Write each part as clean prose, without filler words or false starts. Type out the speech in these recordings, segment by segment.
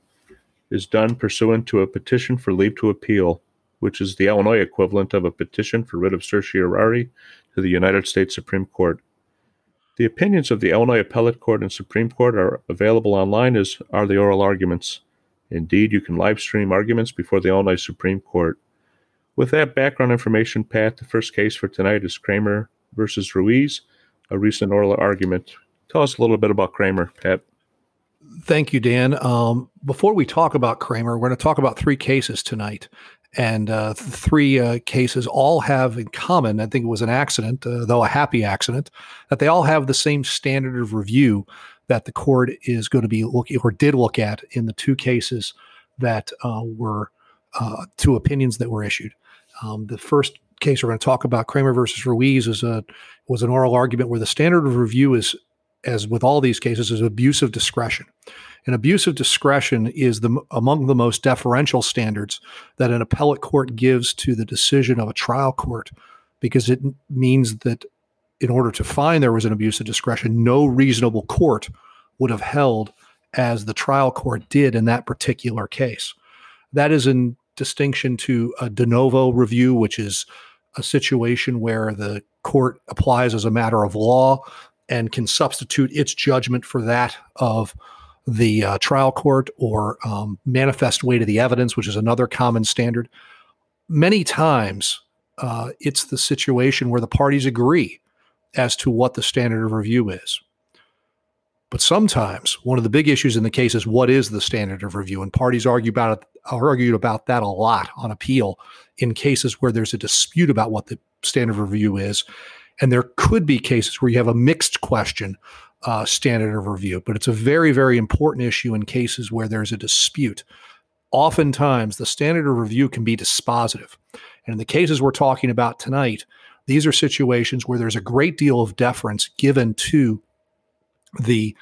is done pursuant to a petition for leave to appeal, which is the Illinois equivalent of a petition for writ of certiorari to the United States Supreme Court. The opinions of the Illinois Appellate Court and Supreme Court are available online, as are the oral arguments. Indeed, you can live stream arguments before the Illinois Supreme Court. With that background information, Pat, the first case for tonight is Kramer versus Ruiz, a recent oral argument. Tell us a little bit about Kramer, Pat. Thank you, Dan. Before we talk about Kramer, we're going to talk about 3 cases tonight. And 3 cases all have in common, I think it was an accident, though a happy accident, that they all have the same standard of review that the court is going to be looking or did look at in the 2 cases that were 2 opinions that were issued. The first case we're going to talk about, Kramer versus Ruiz, was an oral argument where the standard of review is, as with all these cases, is abuse of discretion. And abuse of discretion is among the most deferential standards that an appellate court gives to the decision of a trial court, because it means that in order to find there was an abuse of discretion, no reasonable court would have held as the trial court did in that particular case. That is in distinction to a de novo review, which is a situation where the court applies as a matter of law and can substitute its judgment for that of the trial court, or manifest weight of the evidence, which is another common standard. Many times it's the situation where the parties agree as to what the standard of review is. But sometimes one of the big issues in the case is what is the standard of review, and parties argue about it. I've argued about that a lot on appeal in cases where there's a dispute about what the standard of review is, and there could be cases where you have a mixed question standard of review. But it's a very, very important issue in cases where there's a dispute. Oftentimes, the standard of review can be dispositive, and in the cases we're talking about tonight, these are situations where there's a great deal of deference given to the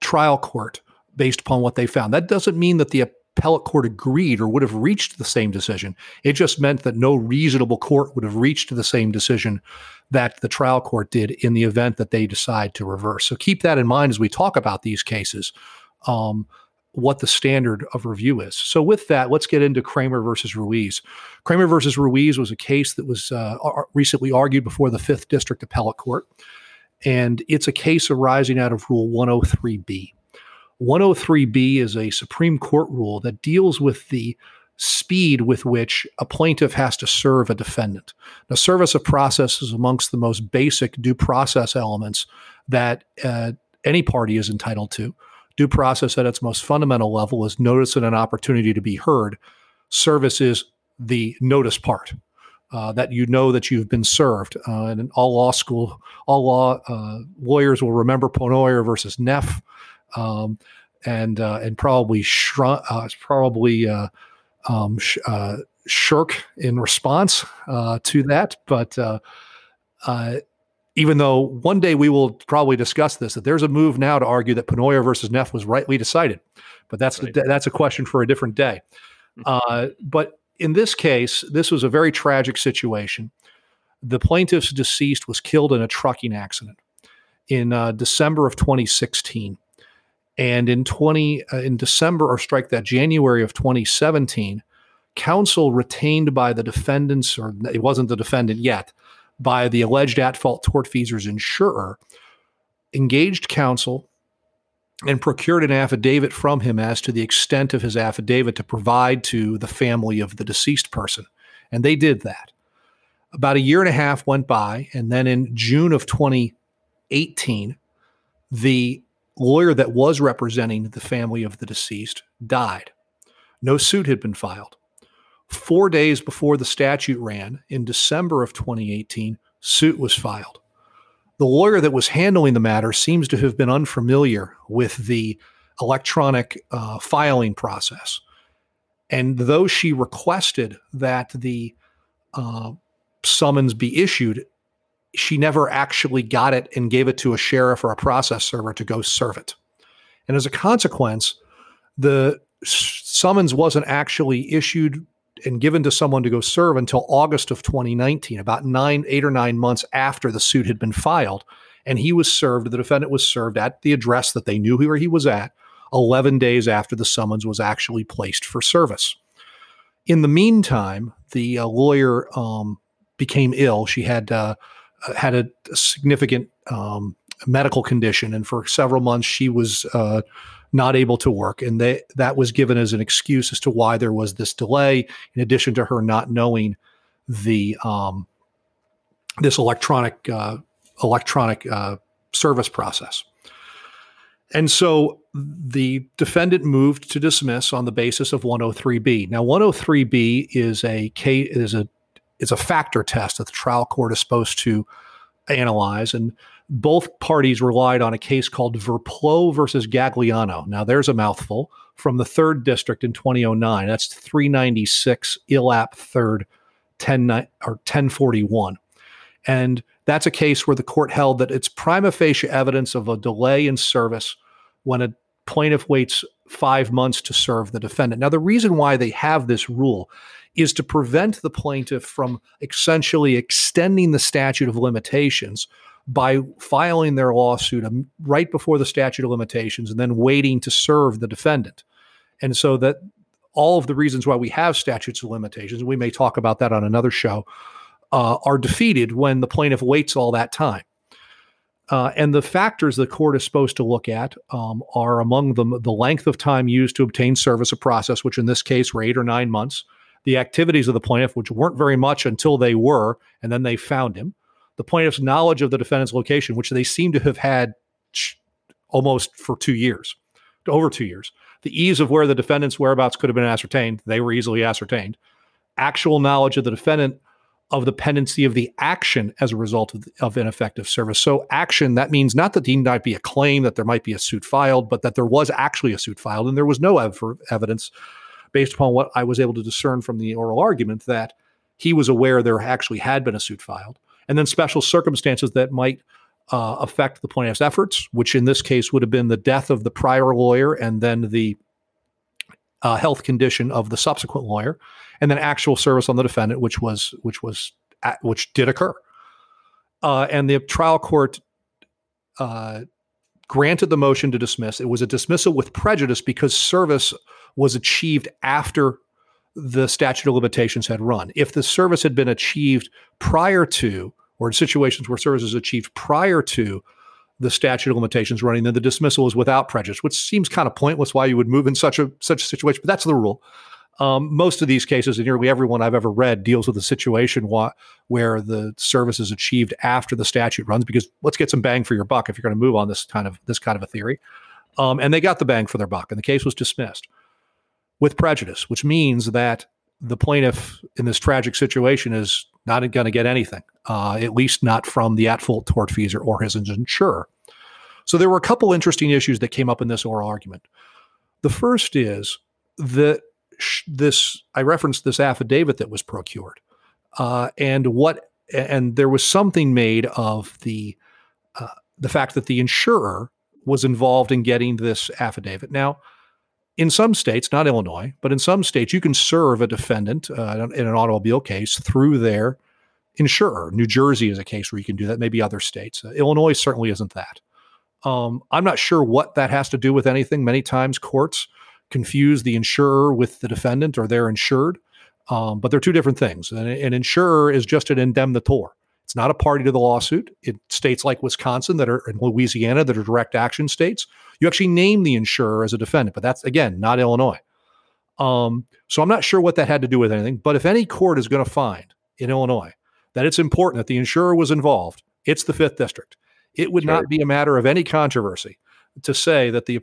trial court based upon what they found. That doesn't mean that the appellate court agreed or would have reached the same decision. It just meant that no reasonable court would have reached the same decision that the trial court did in the event that they decide to reverse. So keep that in mind as we talk about these cases, what the standard of review is. So with that, let's get into Kramer versus Ruiz. Kramer versus Ruiz was a case that was recently argued before the 5th District Appellate Court. And it's a case arising out of Rule 103(b). 103(b) is a Supreme Court rule that deals with the speed with which a plaintiff has to serve a defendant. Now, service of process is amongst the most basic due process elements that any party is entitled to. Due process at its most fundamental level is notice and an opportunity to be heard. Service is the notice part, that you know that you've been served. And all lawyers will remember Ponier versus Neff, and probably shirk in response to that. But even though one day we will probably discuss this, that there's a move now to argue that Ponier versus Neff was rightly decided, but that's a question for a different day. But in this case, this was a very tragic situation. The plaintiff's deceased was killed in a trucking accident in December of 2016. And in January of 2017, counsel retained by the defendants, or it wasn't the defendant yet, by the alleged at-fault tortfeasor's insurer, engaged counsel and procured an affidavit from him as to the extent of his affidavit to provide to the family of the deceased person. And they did that. About a year and a half went by, and then in June of 2018, the lawyer that was representing the family of the deceased died. No suit had been filed. 4 days before the statute ran, in December of 2018, suit was filed. The lawyer that was handling the matter seems to have been unfamiliar with the electronic filing process. And though she requested that the summons be issued, she never actually got it and gave it to a sheriff or a process server to go serve it. And as a consequence, the summons wasn't actually issued and given to someone to go serve until August of 2019, about 8 or 9 months after the suit had been filed. And he was served, the defendant was served at the address that they knew where he was at 11 days after the summons was actually placed for service. In the meantime, the lawyer became ill. She had a significant medical condition, and for several months she was not able to work, and that was given as an excuse as to why there was this delay, in addition to her not knowing the this electronic service process. And so the defendant moved to dismiss on the basis of 103(b). Now, 103(b) is a factor test that the trial court is supposed to analyze, and both parties relied on a case called Verploegh versus Gagliano. Now, there's a mouthful, from the 3rd District in 2009. That's 396 ILAP 3rd 1041. And that's a case where the court held that it's prima facie evidence of a delay in service when a plaintiff waits 5 months to serve the defendant. Now, the reason why they have this rule is to prevent the plaintiff from essentially extending the statute of limitations by filing their lawsuit right before the statute of limitations and then waiting to serve the defendant. And so that all of the reasons why we have statutes of limitations, and we may talk about that on another show, are defeated when the plaintiff waits all that time. And the factors the court is supposed to look at are, among them, the length of time used to obtain service of process, which in this case were 8 or 9 months, the activities of the plaintiff, which weren't very much until they were, and then they found him, the plaintiff's knowledge of the defendant's location, which they seem to have had almost for 2 years, over 2 years, the ease of where the defendant's whereabouts could have been ascertained, they were easily ascertained, actual knowledge of the defendant of the pendency of the action as a result of ineffective service. So action, that means not that there might be a claim that there might be a suit filed, but that there was actually a suit filed, and there was no evidence based upon what I was able to discern from the oral argument that he was aware there actually had been a suit filed. And then special circumstances that might affect the plaintiff's efforts, which in this case would have been the death of the prior lawyer and then the health condition of the subsequent lawyer, and then actual service on the defendant, which did occur. And the trial court granted the motion to dismiss. It was a dismissal with prejudice because service was achieved after the statute of limitations had run. If the service had been achieved prior to, or in situations where service is achieved prior to the statute of limitations running, then the dismissal is without prejudice, which seems kind of pointless why you would move in such a situation, but that's the rule. Most of these cases, and nearly every one I've ever read, deals with a situation where the service is achieved after the statute runs, because let's get some bang for your buck if you're going to move on this kind of a theory. And they got the bang for their buck, and the case was dismissed with prejudice, which means that the plaintiff in this tragic situation is not going to get anything, at least not from the at-fault tortfeasor or his insurer. So there were a couple interesting issues that came up in this oral argument. The first is that I referenced this affidavit that was procured, and there was something made of the fact that the insurer was involved in getting this affidavit. Now, in some states, not Illinois, but in some states, you can serve a defendant in an automobile case through their insurer. New Jersey is a case where you can do that, maybe other states. Illinois certainly isn't that. I'm not sure what that has to do with anything. Many times courts confuse the insurer with the defendant or their insured, but they're two different things. An insurer is just an indemnitor. It's not a party to the lawsuit. In states like Wisconsin and Louisiana that are direct action states, you actually name the insurer as a defendant, but that's, again, not Illinois. So I'm not sure what that had to do with anything, but if any court is going to find in Illinois that it's important that the insurer was involved, it's the Fifth District. It would not be a matter of any controversy to say that the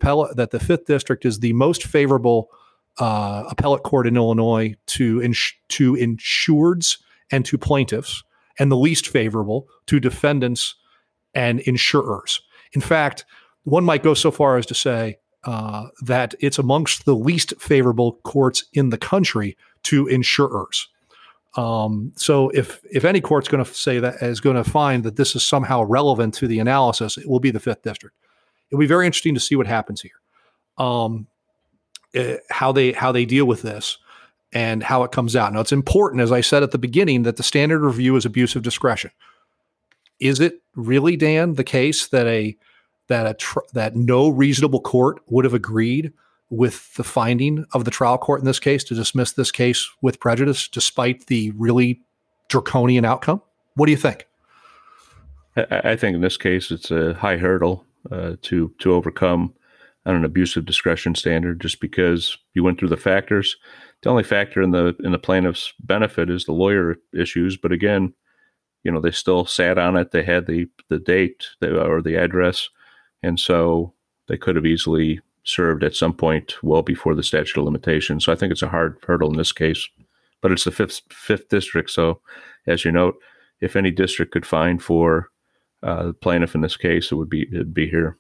Fifth District is the most favorable appellate court in Illinois to insureds and to plaintiffs, and the least favorable to defendants and insurers. In fact, one might go so far as to say that it's amongst the least favorable courts in the country to insurers. So if any court's going to say that, is going to find that this is somehow relevant to the analysis, it will be the Fifth District. It'll be very interesting to see what happens here, how they deal with this, and how it comes out. Now, it's important, as I said at the beginning, that the standard review is abuse of discretion. Is it really, Dan, the case that no reasonable court would have agreed with the finding of the trial court in this case to dismiss this case with prejudice, despite the really draconian outcome? What do you think? I think in this case, it's a high hurdle to overcome on an abuse of discretion standard, just because you went through the factors. The only factor in the plaintiff's benefit is the lawyer issues, but again, you know, they still sat on it. They had the date or the address, and so they could have easily served at some point well before the statute of limitations. So I think it's a hard hurdle in this case, but it's the fifth district. So, as you note, if any district could find for the plaintiff in this case, it'd be here.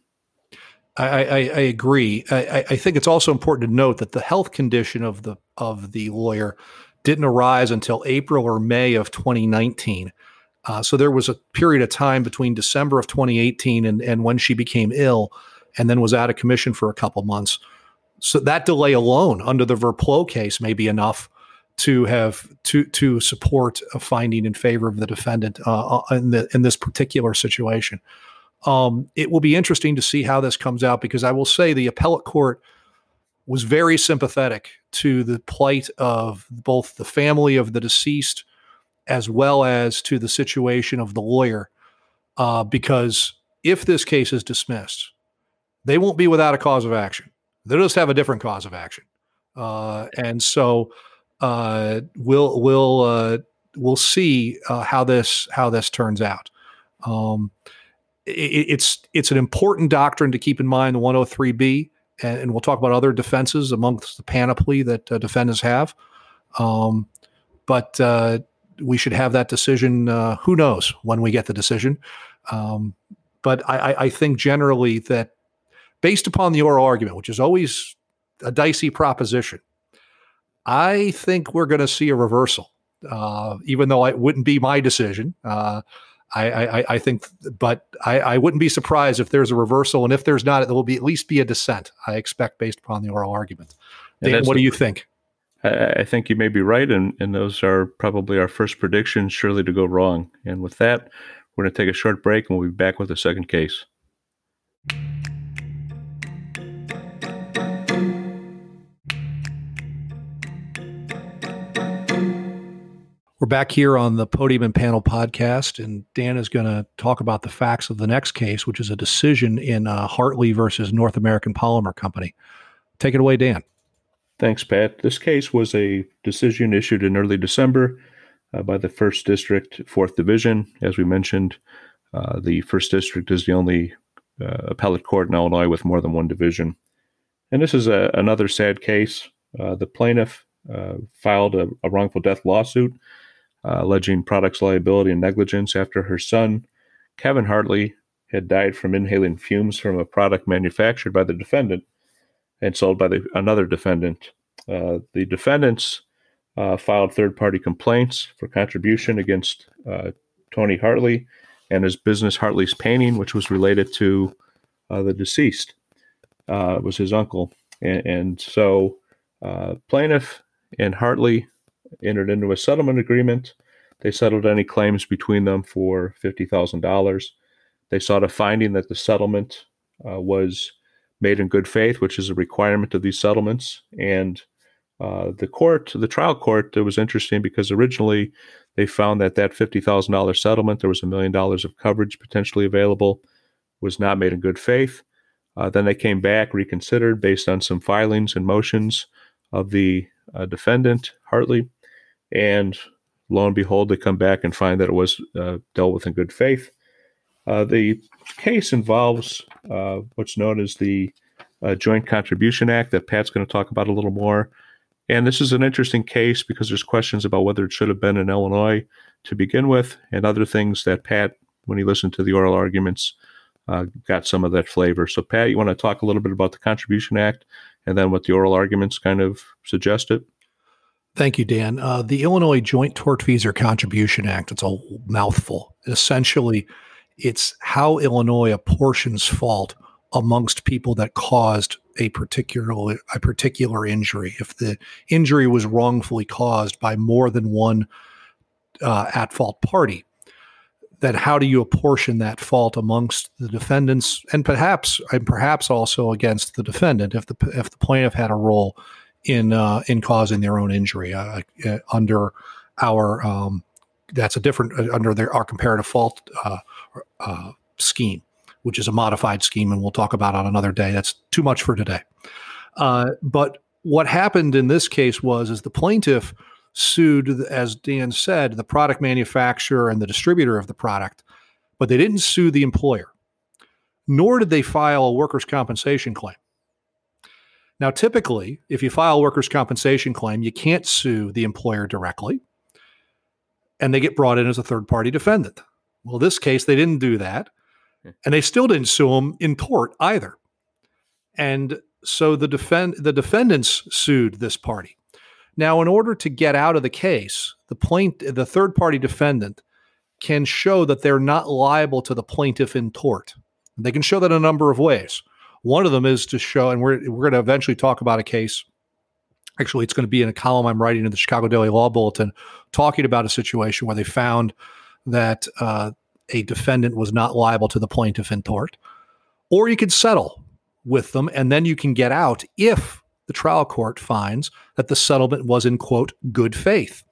I agree. I think it's also important to note that the health condition of the lawyer didn't arise until April or May of 2019. So there was a period of time between December of 2018 and when she became ill, and then was out of commission for a couple months. So that delay alone under the Verploegh case may be enough to support a finding in favor of the defendant in this particular situation. It will be interesting to see how this comes out, because I will say the appellate court was very sympathetic to the plight of both the family of the deceased as well as to the situation of the lawyer, because if this case is dismissed, they won't be without a cause of action. They'll just have a different cause of action. And so we'll see how this turns out. It's an important doctrine to keep in mind, the 103(b), and we'll talk about other defenses amongst the panoply that defendants have. But we should have that decision. Who knows when we get the decision? But I think generally that, based upon the oral argument, which is always a dicey proposition, I think we're going to see a reversal. Even though it wouldn't be my decision. I think, but I wouldn't be surprised if there's a reversal, and if there's not, there will be at least be a dissent, I expect, based upon the oral argument. Dan, what do you think? I think you may be right, and those are probably our first predictions, surely to go wrong. And with that, we're going to take a short break, and we'll be back with the second case. We're back here on the Podium and Panel Podcast, and Dan is going to talk about the facts of the next case, which is a decision in Hartley versus North American Polymer Company. Take it away, Dan. Thanks, Pat. This case was a decision issued in early December by the 1st District, 4th Division. As we mentioned, the 1st District is the only appellate court in Illinois with more than one division. And this is another sad case. The plaintiff filed a wrongful death lawsuit alleging products liability and negligence after her son, Kevin Hartley, had died from inhaling fumes from a product manufactured by the defendant and sold by another defendant. The defendants filed third-party complaints for contribution against Tony Hartley and his business Hartley's Painting, which was related to the deceased. It was his uncle. And so plaintiff and Hartley entered into a settlement agreement. They settled any claims between them for $50,000. They sought a finding that the settlement was made in good faith, which is a requirement of these settlements. And the trial court, it was interesting because originally they found that $50,000 settlement, there was $1 million of coverage potentially available, was not made in good faith. Then they came back, reconsidered based on some filings and motions of the defendant, Hartley. And lo and behold, they come back and find that it was dealt with in good faith. The case involves what's known as the Joint Contribution Act that Pat's going to talk about a little more. And this is an interesting case because there's questions about whether it should have been in Illinois to begin with and other things that Pat, when he listened to the oral arguments, got some of that flavor. So, Pat, you want to talk a little bit about the Contribution Act and then what the oral arguments kind of suggested? Thank you, Dan. The Illinois Joint Tortfeasor Contribution Act, it's a mouthful. Essentially, it's how Illinois apportions fault amongst people that caused a particular injury. If the injury was wrongfully caused by more than one at-fault party, then how do you apportion that fault amongst the defendants and perhaps also against the defendant if the plaintiff had a role in causing their own injury under our that's a different under our comparative fault scheme, which is a modified scheme, and we'll talk about on another day. That's too much for today. But what happened in this case is the plaintiff sued, as Dan said, the product manufacturer and the distributor of the product, but they didn't sue the employer, nor did they file a workers' compensation claim. Now, typically, if you file a workers' compensation claim, you can't sue the employer directly, and they get brought in as a third-party defendant. Well, in this case, they didn't do that, and they still didn't sue them in tort either. And so the defendants sued this party. Now, in order to get out of the case, the third-party defendant can show that they're not liable to the plaintiff in tort. They can show that a number of ways. One of them is to show, and we're going to eventually talk about a case. Actually, it's going to be in a column I'm writing in the Chicago Daily Law Bulletin talking about a situation where they found that a defendant was not liable to the plaintiff in tort. Or you could settle with them, and then you can get out if the trial court finds that the settlement was in, quote, good faith.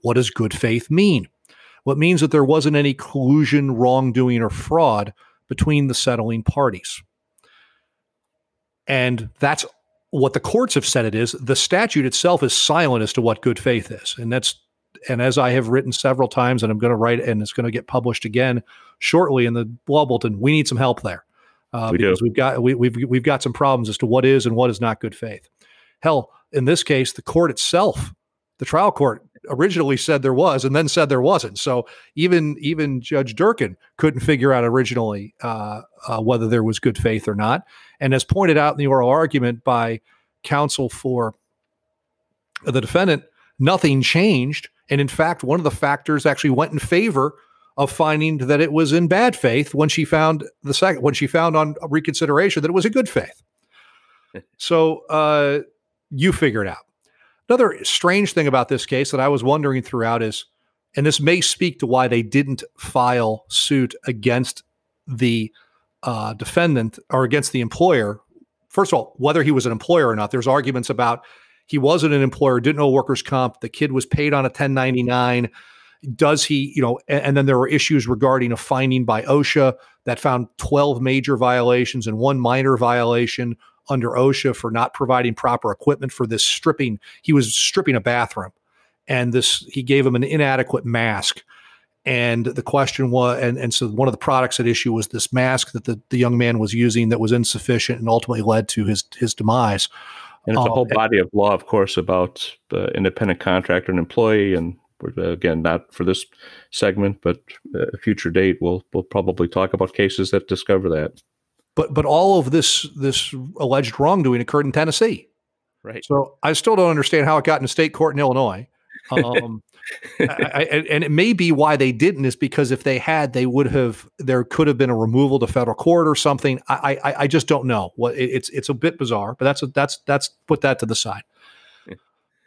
What does good faith mean? Well, it means that there wasn't any collusion, wrongdoing, or fraud between the settling parties. And that's what the courts have said it is. The statute itself is silent as to what good faith is. And as I have written several times, and I'm going to write, and it's going to get published again shortly in the Law Bulletin, we need some help there because we've got some problems as to what is and what is not good faith. Hell, in this case, the court itself, the trial court, originally said there was, and then said there wasn't. So even Judge Durkin couldn't figure out originally whether there was good faith or not. And as pointed out in the oral argument by counsel for the defendant, nothing changed. And in fact, one of the factors actually went in favor of finding that it was in bad faith when she found on reconsideration that it was in good faith. So you figure it out. Another strange thing about this case that I was wondering throughout is, and this may speak to why they didn't file suit against the defendant or against the employer. First of all, whether he was an employer or not, there's arguments about he wasn't an employer, didn't know workers' comp, the kid was paid on a 1099. Does he, and then there were issues regarding a finding by OSHA that found 12 major violations and one minor violation under OSHA for not providing proper equipment for this stripping. He was stripping a bathroom, and this, he gave him an inadequate mask. And the question was, and so one of the products at issue was this mask that the young man was using that was insufficient and ultimately led to his demise. And it's a whole body of law, of course, about the independent contractor and employee. And again, not for this segment, but a future date, we'll probably talk about cases that discover that. But all of this alleged wrongdoing occurred in Tennessee. Right. So I still don't understand how it got into state court in Illinois. And it may be why they didn't is because if they had, they would have, there could have been a removal to federal court or something. I just don't know. What it's a bit bizarre, but that's put that to the side. Yeah.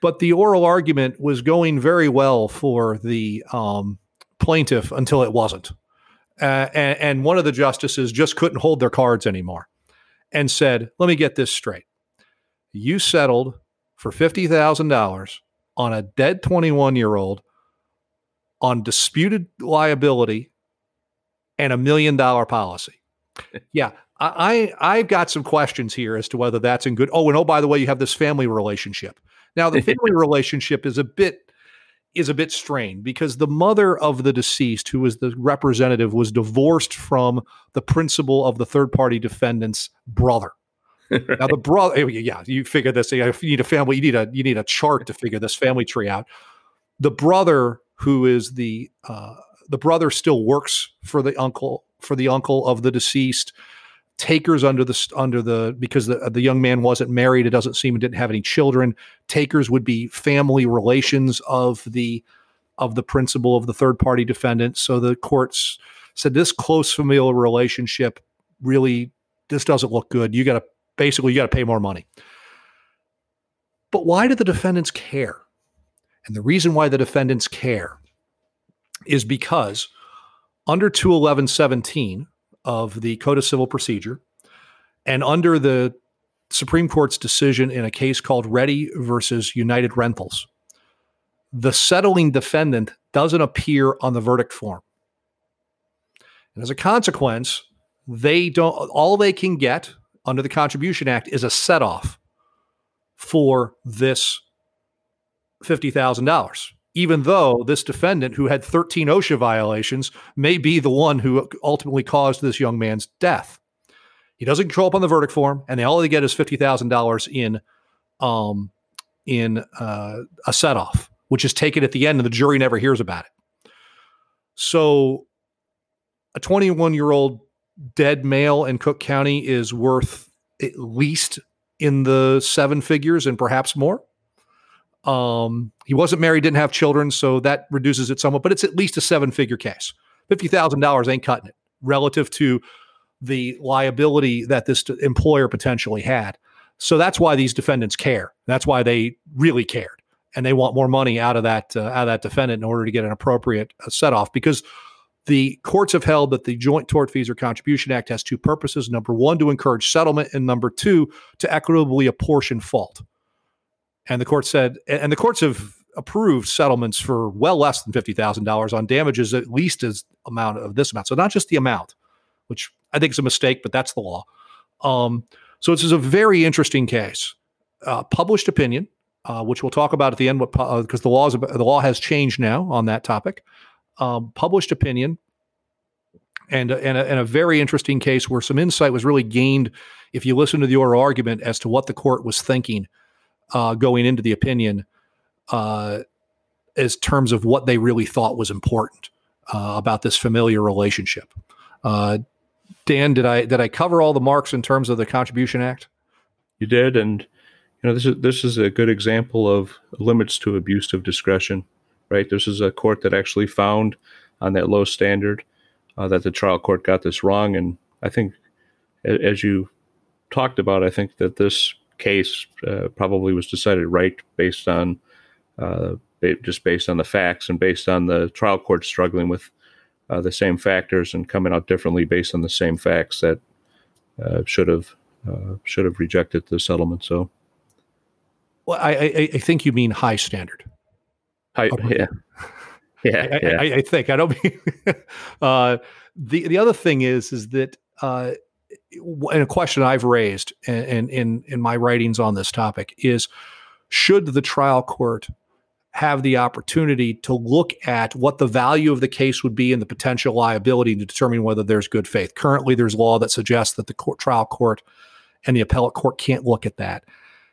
But the oral argument was going very well for the plaintiff until it wasn't. And one of the justices just couldn't hold their cards anymore and said, let me get this straight. You settled for $50,000 on a dead 21-year-old on disputed liability and $1 million policy. Yeah. I've got some questions here as to whether that's in good. Oh, and oh, by the way, you have this family relationship. Now the family relationship is a bit strained because the mother of the deceased, who was the representative, was divorced from the principal of the third-party defendant's brother. Right. Now the brother, yeah, you figure this. If you need a family, you need a chart to figure this family tree out. The brother, who is the brother, still works for the uncle of the deceased. Takers because the young man wasn't married, it doesn't seem, it didn't have any children. Takers would be family relations of the principal of the third party defendant. So the courts said this close familial relationship really, this doesn't look good. You got to pay more money. But why do the defendants care? And the reason why the defendants care is because under 211.17 of the Code of Civil Procedure and under the Supreme Court's decision in a case called Reddy versus United Rentals, the settling defendant doesn't appear on the verdict form. And as a consequence, all they can get under the Contribution Act is a set-off for this $50,000, even though this defendant who had 13 OSHA violations may be the one who ultimately caused this young man's death. He doesn't show up on the verdict form, and all they get is $50,000 in a set-off, which is taken at the end, and the jury never hears about it. So a 21-year-old dead male in Cook County is worth at least in the seven figures and perhaps more. He wasn't married, didn't have children, so that reduces it somewhat, but it's at least a seven-figure case. $50,000 ain't cutting it relative to the liability that this employer potentially had. So that's why these defendants care. That's why they really cared, and they want more money out of that defendant in order to get an appropriate set-off, because the courts have held that the Joint Tortfeasor Contribution Act has two purposes. Number one, to encourage settlement, and number two, to equitably apportion fault. And the court said, and the courts have approved settlements for well less than $50,000 on damages, at least as amount of this amount. So not just the amount, which I think is a mistake, but that's the law. So this is a very interesting case, published opinion, which we'll talk about at the end, because the law has changed now on that topic. Published opinion and a very interesting case where some insight was really gained if you listen to the oral argument as to what the court was thinking going into the opinion as terms of what they really thought was important about this familiar relationship. Dan, did I cover all the marks in terms of the Contribution Act? You did, and you know this is a good example of limits to abuse of discretion. Right. This is a court that actually found on that low standard that the trial court got this wrong. And I think, as you talked about, I think that this case probably was decided right based on just based on the facts and based on the trial court struggling with the same factors and coming out differently based on the same facts that should have rejected the settlement. So. Well, I think you mean high standard. Yeah. I think I don't mean. The other thing is that and a question I've raised in my writings on this topic is, should the trial court have the opportunity to look at what the value of the case would be and the potential liability to determine whether there's good faith? Currently, there's law that suggests that the trial court and the appellate court can't look at that.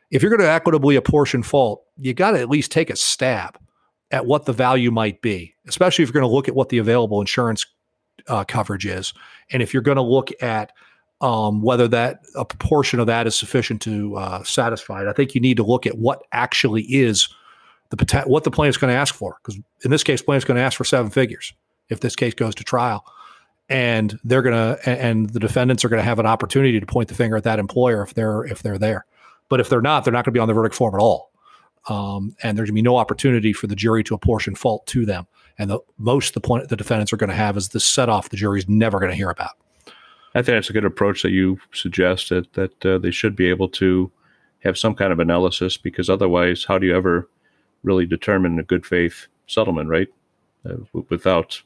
If you're going to equitably apportion fault, you got to at least take a stab at what the value might be, especially if you're going to look at what the available insurance coverage is. And if you're going to look at whether that a proportion of that is sufficient to satisfy it, I think you need to look at what actually is what the plaintiff's going to ask for, because in this case, plaintiff's going to ask for seven figures if this case goes to trial, and they're going to, and the defendants are going to have an opportunity to point the finger at that employer if they're there. But if they're not, they're not going to be on the verdict form at all, and there's going to be no opportunity for the jury to apportion fault to them. And the defendants are going to have is this set off the jury's never going to hear about. I think that's a good approach that you suggested, that they should be able to have some kind of analysis, because otherwise, how do you ever really determine a good faith settlement, right? Without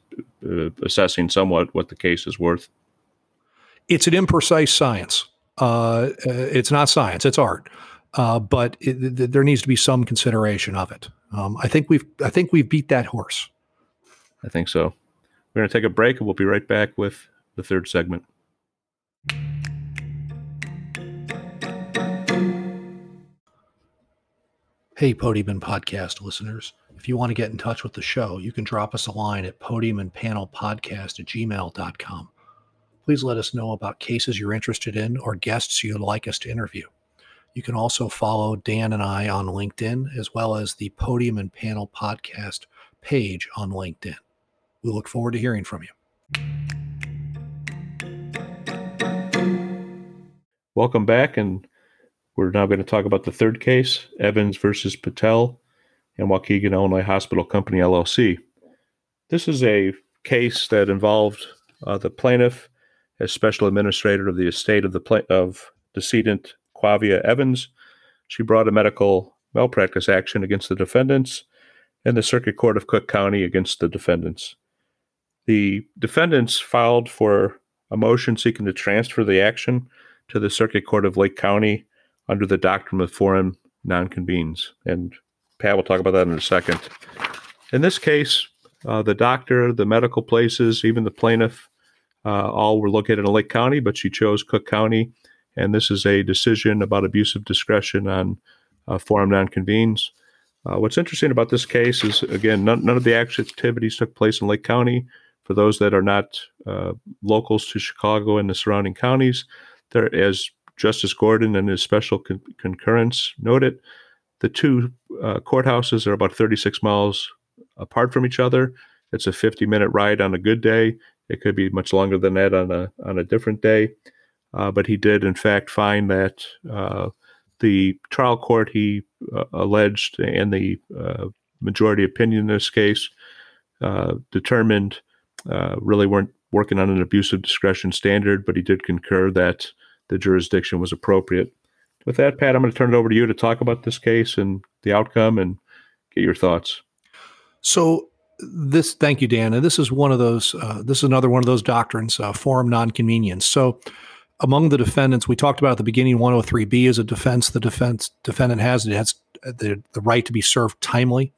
assessing somewhat what the case is worth. It's an imprecise science. It's not science, it's art. But there needs to be some consideration of it. I think we've beat that horse. I think so. We're going to take a break and we'll be right back with the third segment. Hey, Podium and Podcast listeners. If you want to get in touch with the show, you can drop us a line at podiumandpanelpodcast@gmail.com. Please let us know about cases you're interested in or guests you'd like us to interview. You can also follow Dan and I on LinkedIn, as well as the Podium and Panel Podcast page on LinkedIn. We look forward to hearing from you. Welcome back, and we're now going to talk about the third case, Evans versus Patel and Waukegan Illinois Hospital Company, LLC. This is a case that involved the plaintiff as special administrator of the estate of decedent Quavia Evans. She brought a medical malpractice action against the defendants and the Circuit Court of Cook County against the defendants. The defendants filed for a motion seeking to transfer the action to the Circuit Court of Lake County under the doctrine of forum non conveniens. And Pat will talk about that in a second. In this case, the doctor, the medical places, even the plaintiff, all were located in Lake County, but she chose Cook County. And this is a decision about abuse of discretion on forum non conveniens. What's interesting about this case is, again, none of the activities took place in Lake County. For those that are not locals to Chicago and the surrounding counties, there is, Justice Gordon and his special concurrence noted, the two courthouses are about 36 miles apart from each other. It's a 50-minute ride on a good day. It could be much longer than that on a different day. But he did, in fact, find that the trial court, he alleged, and the majority opinion in this case determined really weren't working on an abuse of discretion standard, but he did concur that the jurisdiction was appropriate. With that, Pat, I'm going to turn it over to you to talk about this case and the outcome and get your thoughts. So thank you, Dan. And this is one of those, this is another one of those doctrines, forum non conveniens. So among the defendants, we talked about at the beginning, 103(b) is a defense. The defendant has, it has the right to be served timely.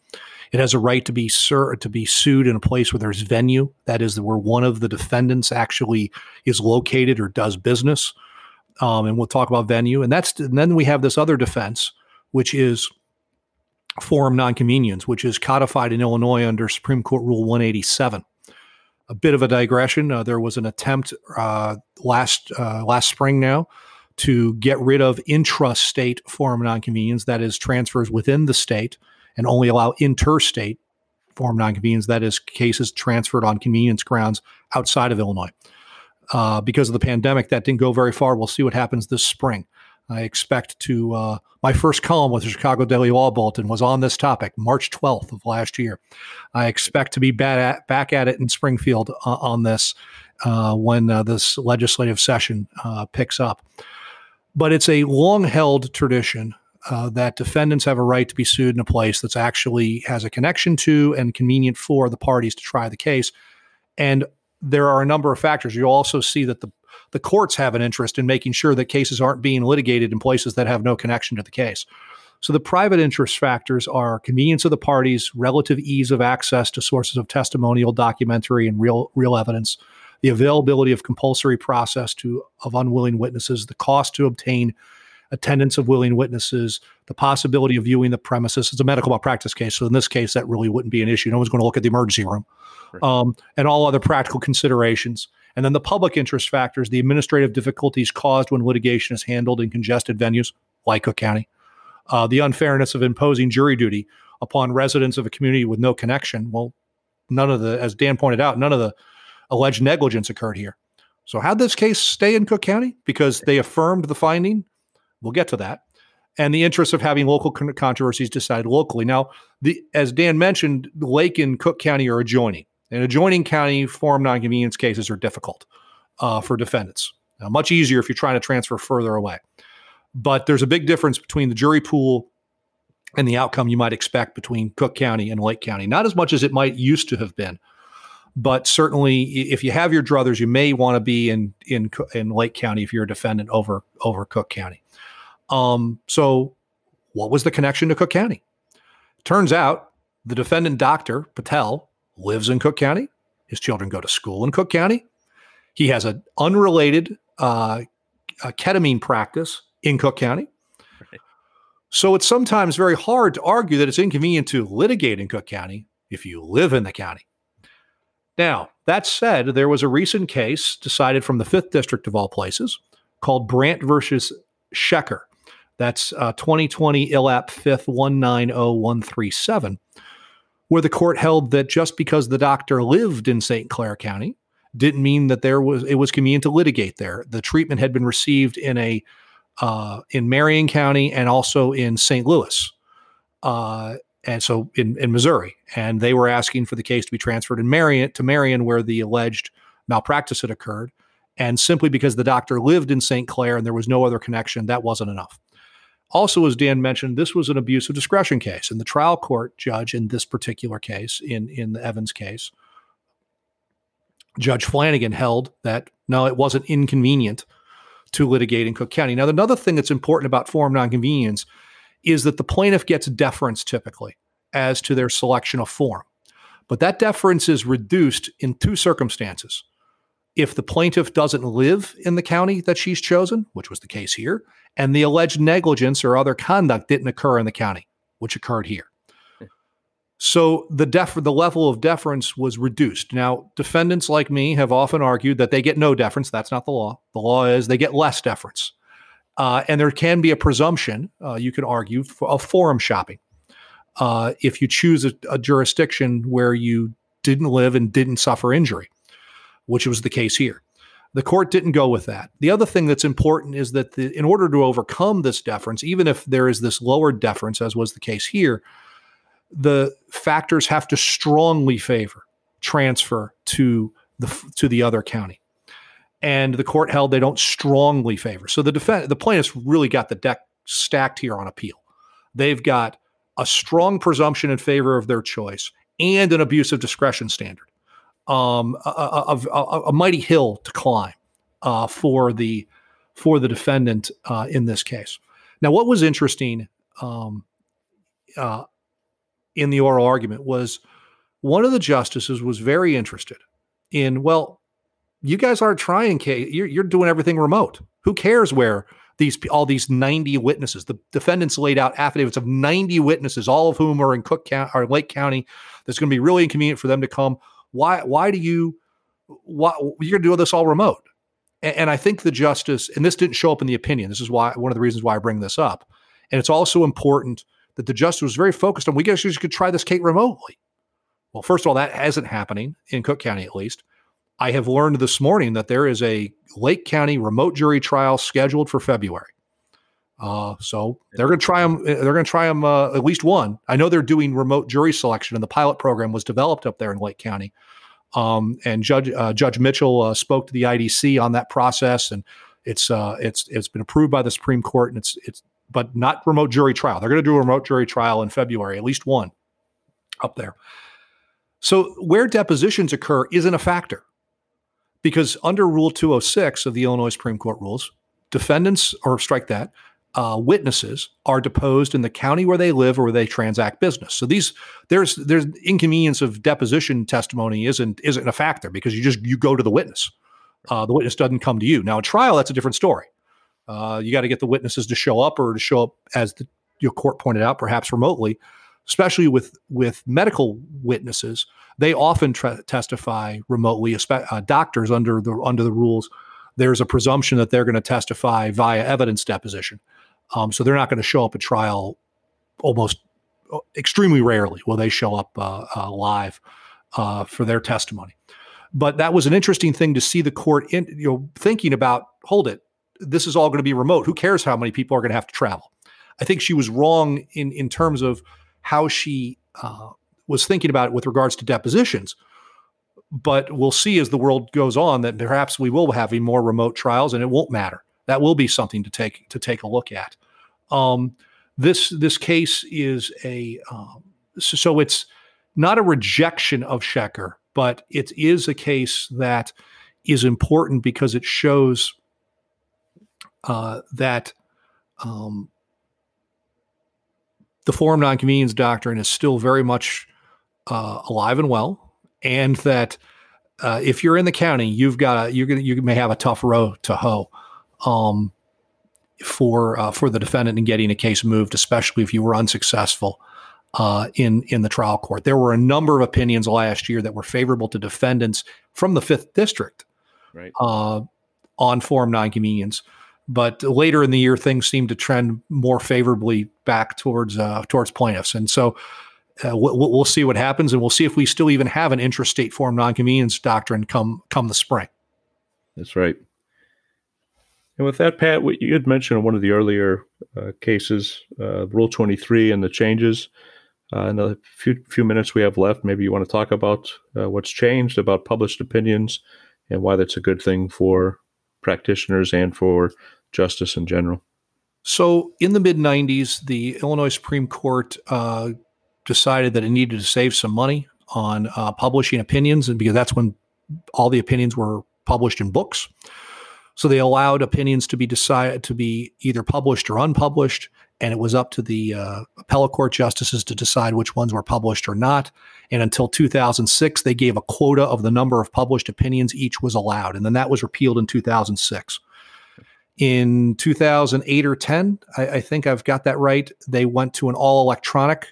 It has a right to be sued in a place where there's venue. That is where one of the defendants actually is located or does business. And we'll talk about venue. And then we have this other defense, which is forum non conveniens, which is codified in Illinois under Supreme Court Rule 187. A bit of a digression. There was an attempt last spring now to get rid of intrastate forum non conveniens, that is transfers within the state, and only allow interstate forum non conveniens, that is cases transferred on convenience grounds outside of Illinois. Because of the pandemic, that didn't go very far. We'll see what happens this spring. I expect to, my first column with the Chicago Daily Law Bulletin was on this topic, March 12th of last year. I expect to be back at it in Springfield on this when this legislative session picks up. But it's a long-held tradition that defendants have a right to be sued in a place that's actually has a connection to and convenient for the parties to try the case. And there are a number of factors. You also see that the the courts have an interest in making sure that cases aren't being litigated in places that have no connection to the case. So the private interest factors are convenience of the parties, relative ease of access to sources of testimonial, documentary, and real evidence, the availability of compulsory process of unwilling witnesses, the cost to obtain attendance of willing witnesses, the possibility of viewing the premises. It's a medical malpractice case, so in this case, that really wouldn't be an issue. No one's going to look at the emergency room, right. And all other practical considerations. And then the public interest factors, the administrative difficulties caused when litigation is handled in congested venues, like Cook County, the unfairness of imposing jury duty upon residents of a community with no connection. Well, as Dan pointed out, none of the alleged negligence occurred here. So how'd this case stay in Cook County? Because they affirmed the finding. We'll get to that. And the interest of having local controversies decided locally. Now, as Dan mentioned, Lake and Cook County are adjoining. And adjoining county forum non conveniens cases are difficult for defendants. Now, much easier if you're trying to transfer further away. But there's a big difference between the jury pool and the outcome you might expect between Cook County and Lake County. Not as much as it might used to have been. But certainly, if you have your druthers, you may want to be in Lake County if you're a defendant over Cook County. So what was the connection to Cook County? Turns out the defendant, Dr. Patel, lives in Cook County. His children go to school in Cook County. He has an unrelated ketamine practice in Cook County. Right. So it's sometimes very hard to argue that it's inconvenient to litigate in Cook County if you live in the county. Now, that said, there was a recent case decided from the 5th District of all places called Brandt versus Shecker. That's 2020 ILAP 5th 190137, where the court held that just because the doctor lived in St. Clair County didn't mean that it was convenient to litigate there. The treatment had been received in Marion County and also in St. Louis, and so in Missouri. And they were asking for the case to be transferred to Marion, where the alleged malpractice had occurred. And simply because the doctor lived in St. Clair and there was no other connection, that wasn't enough. Also, as Dan mentioned, this was an abuse of discretion case. And the trial court judge in this particular case, in the Evans case, Judge Flanagan held that, no, it wasn't inconvenient to litigate in Cook County. Now, another thing that's important about forum non conveniens is that the plaintiff gets deference typically as to their selection of forum. But that deference is reduced in two circumstances. If the plaintiff doesn't live in the county that she's chosen, which was the case here, and the alleged negligence or other conduct didn't occur in the county, which occurred here. So the level of deference was reduced. Now, defendants like me have often argued that they get no deference. That's not the law. The law is they get less deference. And there can be a presumption, you can argue, of forum shopping. If you choose a jurisdiction where you didn't live and didn't suffer injury, which was the case here. The court didn't go with that. The other thing that's important is that in order to overcome this deference, even if there is this lower deference, as was the case here, the factors have to strongly favor transfer to the other county. And the court held they don't strongly favor. So the plaintiffs really got the deck stacked here on appeal. They've got a strong presumption in favor of their choice and an abuse of discretion standard. A mighty hill to climb for the defendant in this case. Now, what was interesting in the oral argument was one of the justices was very interested in, well, you guys aren't trying case. You're doing everything remote. Who cares where all these 90 witnesses? The defendants laid out affidavits of 90 witnesses, all of whom are in Cook County or Lake County. That's going to be really inconvenient for them to come. Why you're doing this all remote? And I think the justice, and this didn't show up in the opinion. This is why one of the reasons why I bring this up. And it's also important that the justice was very focused on, we guess you could try this case remotely. Well, first of all, that isn't happening in Cook County, at least. I have learned this morning that there is a Lake County remote jury trial scheduled for February. So they're going to try them. They're going to try them at least one. I know they're doing remote jury selection, and the pilot program was developed up there in Lake County. And Judge Mitchell spoke to the IDC on that process, and it's been approved by the Supreme Court, and but not remote jury trial. They're going to do a remote jury trial in February, at least one up there. So where depositions occur isn't a factor. Because under Rule 206 of the Illinois Supreme Court rules, defendants, or strike that, witnesses are deposed in the county where they live or where they transact business. So there's inconvenience of deposition testimony isn't a factor because you go to the witness. The witness doesn't come to you. Now, in trial, that's a different story. You got to get the witnesses to show up, or to show up, as your court pointed out, perhaps remotely. Especially with medical witnesses, they often testify remotely. Doctors under the rules, there's a presumption that they're going to testify via evidence deposition. So they're not going to show up at trial. Almost extremely rarely will they show up live for their testimony. But that was an interesting thing to see the court thinking about. Hold it, this is all going to be remote. Who cares how many people are going to have to travel? I think she was wrong in terms of how she was thinking about it with regards to depositions. But we'll see as the world goes on that perhaps we will have more remote trials, and it won't matter. That will be something to take a look at. This case is so it's not a rejection of Shecker, but it is a case that is important because it shows that the forum non conveniens doctrine is still very much alive and well, and that if you're in the county, you may have a tough row to hoe for the defendant in getting a case moved, especially if you were unsuccessful in the trial court. There were a number of opinions last year that were favorable to defendants from the 5th District, right, on forum non conveniens. But later in the year, things seem to trend more favorably back towards plaintiffs. And so we'll see what happens, and we'll see if we still even have an intrastate forum non conveniens doctrine come the spring. That's right. And with that, Pat, you had mentioned in one of the earlier cases, Rule 23 and the changes. In the few minutes we have left, maybe you want to talk about what's changed about published opinions and why that's a good thing for practitioners and for justice in general. So in the mid-90s, the Illinois Supreme Court decided that it needed to save some money on publishing opinions, and because that's when all the opinions were published in books. So they allowed opinions to be decided to be either published or unpublished, and it was up to the appellate court justices to decide which ones were published or not. And until 2006, they gave a quota of the number of published opinions each was allowed, and then that was repealed in 2006. In 2008 or 10, I think I've got that right, they went to an all-electronic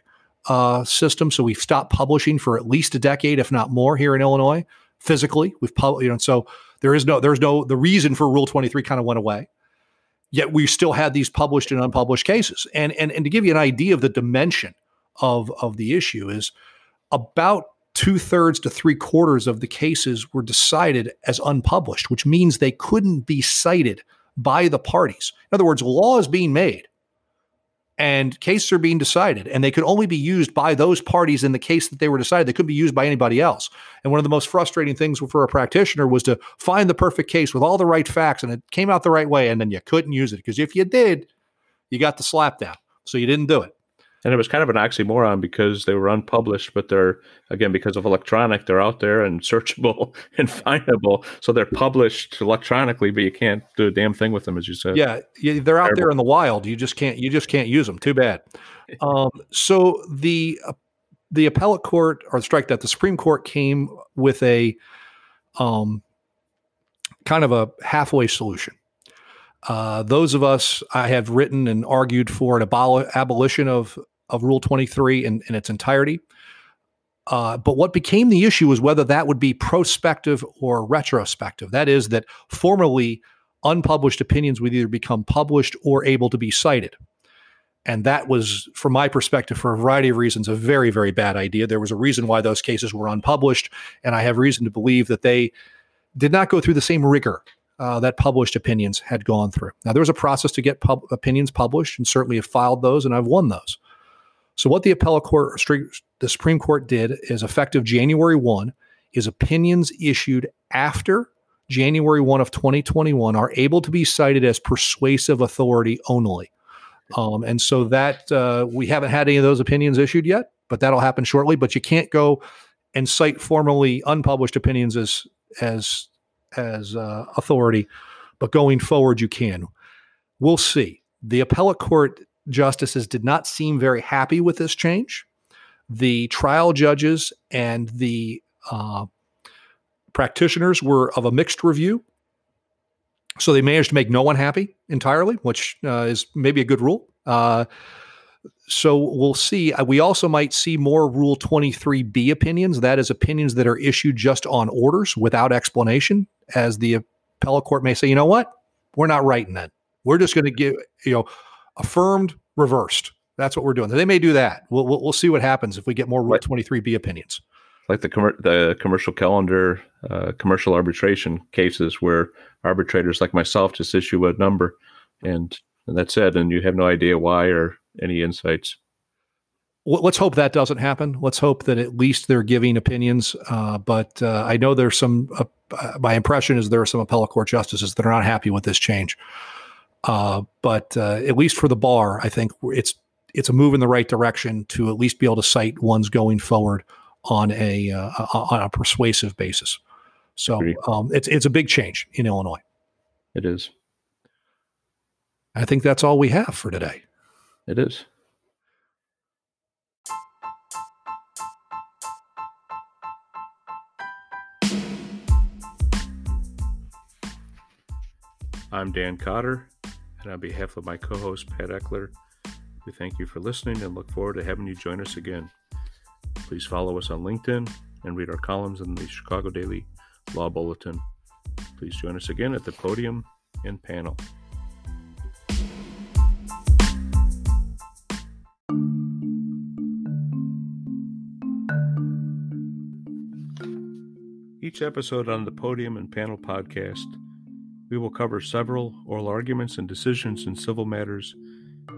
system, so we've stopped publishing for at least a decade, if not more, here in Illinois, physically. We've so the reason for Rule 23 kind of went away. Yet we still had these published and unpublished cases. And to give you an idea of the dimension of the issue is about 2/3 to 3/4 of the cases were decided as unpublished, which means they couldn't be cited by the parties. In other words, law is being made and cases are being decided, and they could only be used by those parties in the case that they were decided. They couldn't be used by anybody else. And one of the most frustrating things for a practitioner was to find the perfect case with all the right facts, and it came out the right way, and then you couldn't use it, because if you did, you got the slapdown. So you didn't do it. And it was kind of an oxymoron because they were unpublished, but they're, again, because of electronic, they're out there and searchable and findable. So they're published electronically, but you can't do a damn thing with them, as you said. Yeah, they're out there in the wild. You just can't use them. Too bad. So the appellate court, or strike that, the Supreme Court came with a kind of a halfway solution. Those of us, I have written and argued for an abolition of Rule 23 in its entirety. But what became the issue was whether that would be prospective or retrospective. That is, that formerly unpublished opinions would either become published or able to be cited. And that was, from my perspective, for a variety of reasons, a very, very bad idea. There was a reason why those cases were unpublished, and I have reason to believe that they did not go through the same rigor that published opinions had gone through. Now, there was a process to get opinions published, and certainly have filed those, and I've won those. So what the appellate court, the Supreme Court, did is, effective January 1, is opinions issued after January 1 of 2021 are able to be cited as persuasive authority only. And so that we haven't had any of those opinions issued yet, but that'll happen shortly. But you can't go and cite formerly unpublished opinions as as authority, but going forward, you can. We'll see. The appellate court justices did not seem very happy with this change. The trial judges and the practitioners were of a mixed review. So they managed to make no one happy entirely, which is maybe a good rule. So we'll see. We also might see more Rule 23(b) opinions. That is opinions that are issued just on orders without explanation, as the appellate court may say, you know what? We're not writing that. We're just going to give, affirmed, reversed. That's what we're doing. They may do that. We'll see what happens if we get more Rule 23(b) opinions. Like the commercial calendar, commercial arbitration cases where arbitrators like myself just issue a number and that's it. And you have no idea why or any insights. Let's hope that doesn't happen. Let's hope that at least they're giving opinions. But I know there's some, my impression is there are some appellate court justices that are not happy with this change. But at least for the bar, I think it's a move in the right direction to at least be able to cite ones going forward on a persuasive basis. So it's a big change in Illinois. It is. I think that's all we have for today. It is. I'm Dan Cotter, and on behalf of my co-host, Pat Eckler, we thank you for listening and look forward to having you join us again. Please follow us on LinkedIn and read our columns in the Chicago Daily Law Bulletin. Please join us again at the Podium and Panel. Each episode on the Podium and Panel podcast, we will cover several oral arguments and decisions in civil matters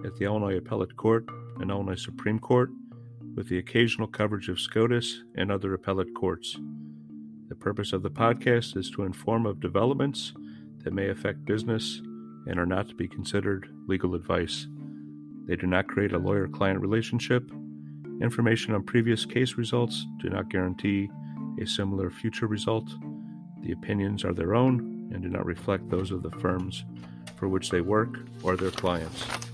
at the Illinois Appellate Court and Illinois Supreme Court, with the occasional coverage of SCOTUS and other appellate courts. The purpose of the podcast is to inform of developments that may affect business and are not to be considered legal advice. They do not create a lawyer-client relationship. Information on previous case results do not guarantee a similar future result. The opinions are their own and do not reflect those of the firms for which they work or their clients.